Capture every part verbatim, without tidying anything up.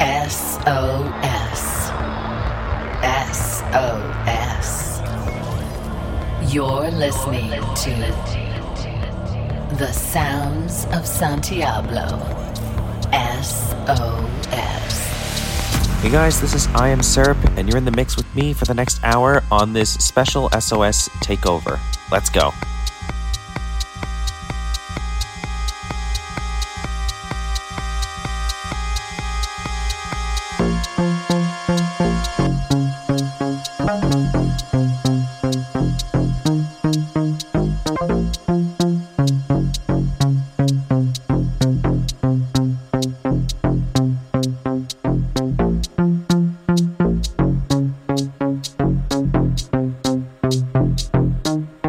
S O S. S O S. You're listening to The Sounds of Santiago. S O S. Hey guys, this is I Am Serp, and you're in the mix with me for the next hour on this special S O S takeover. Let's go.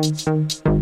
Thank you.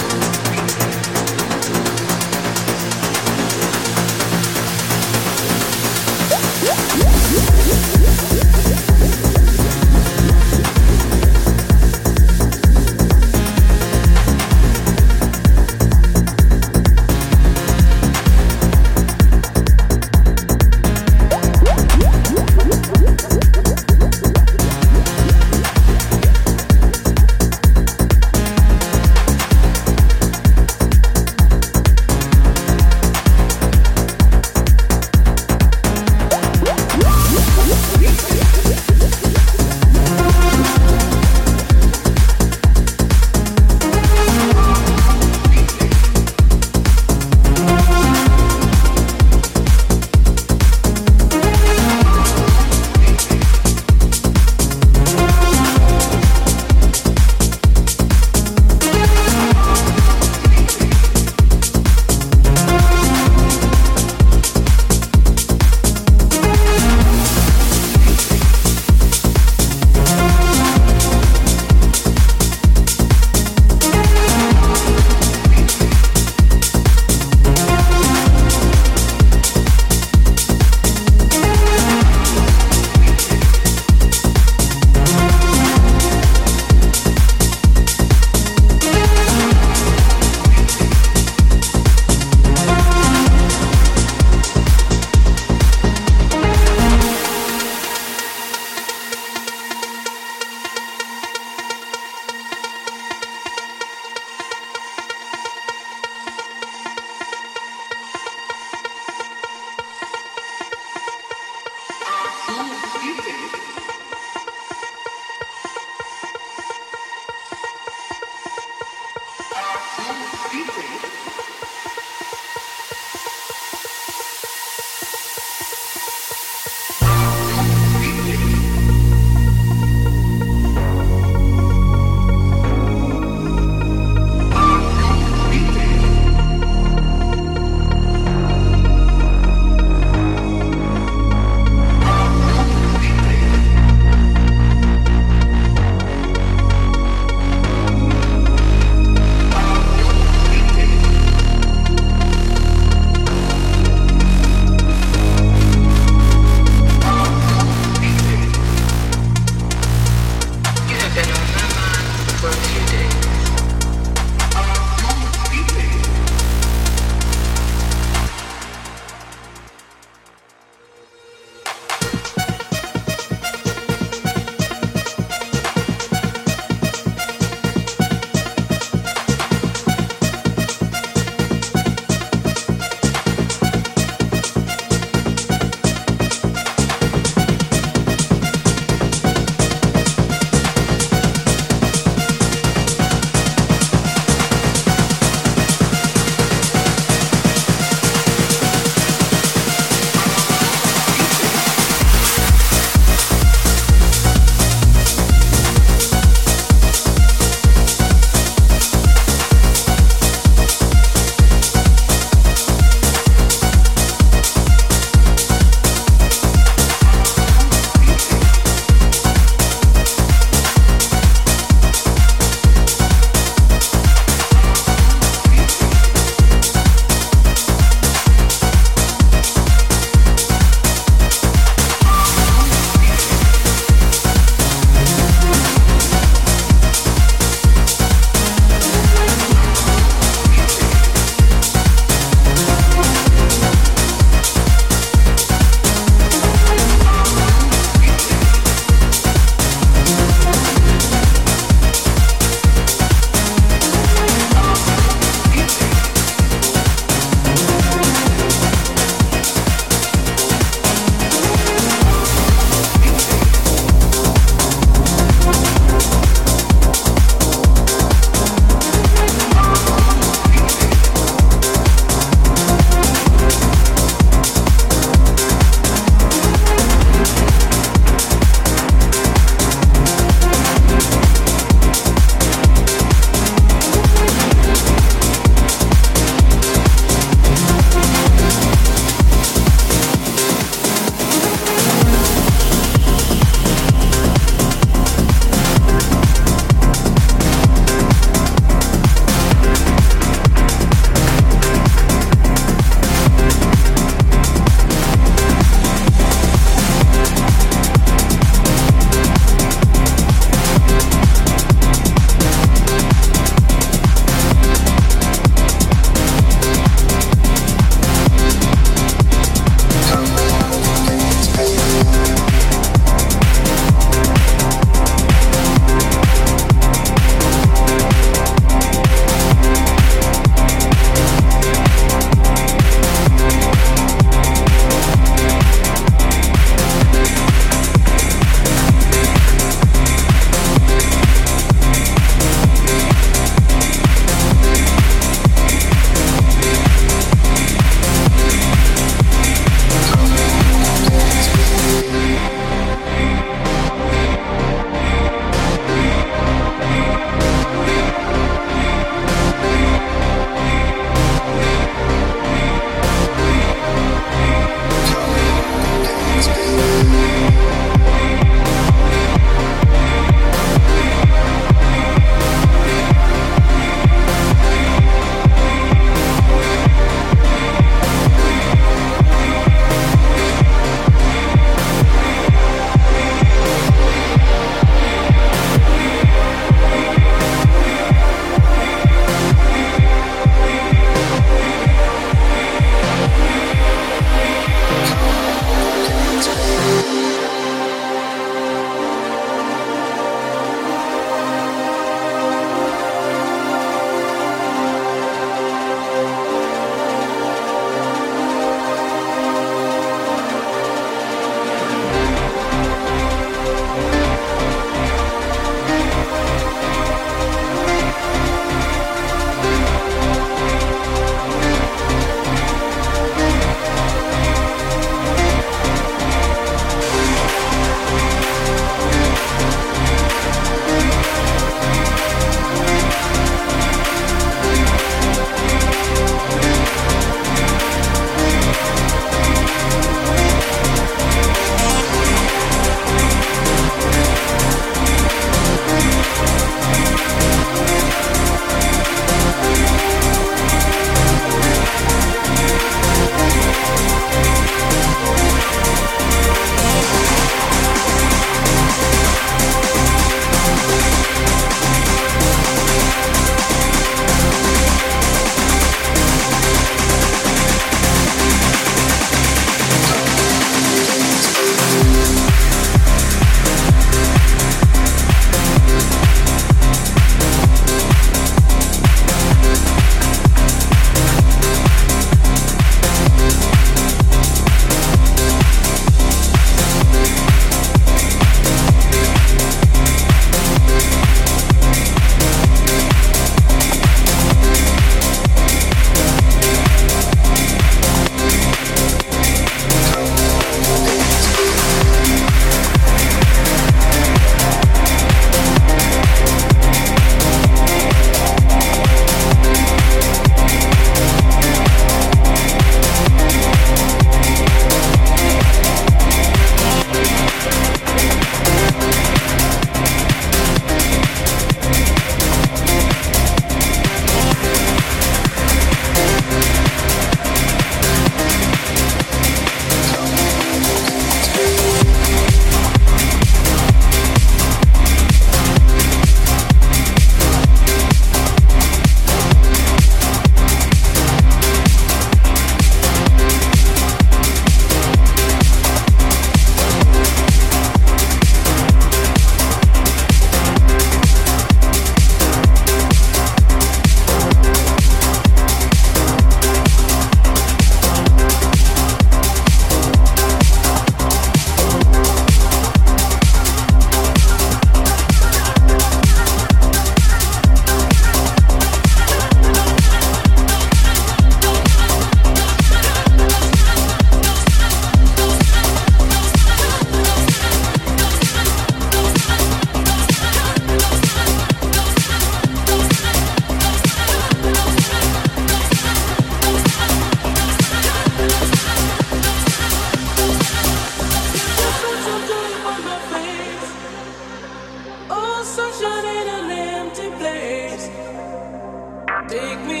Take me.